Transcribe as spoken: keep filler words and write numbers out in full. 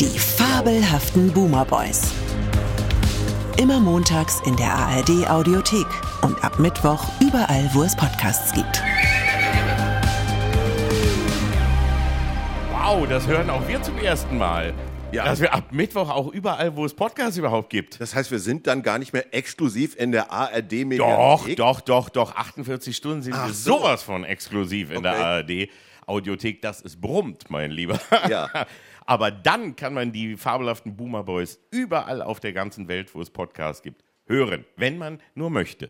Die fabelhaften Boomer Boys. Immer montags in der A R D Audiothek und ab Mittwoch überall, wo es Podcasts gibt. Wow, das hören auch wir zum ersten Mal. Ja. Dass wir ab Mittwoch auch überall, wo es Podcasts überhaupt gibt. Das heißt, wir sind dann gar nicht mehr exklusiv in der A R D-Mediathek? Doch, doch, doch, doch. achtundvierzig Stunden sind Ach, wir so. sowas von exklusiv in okay. der A R D-Audiothek. Das ist brummt, mein Lieber. Ja. Aber dann kann man die fabelhaften Boomer Boys überall auf der ganzen Welt, wo es Podcasts gibt, hören, wenn man nur möchte.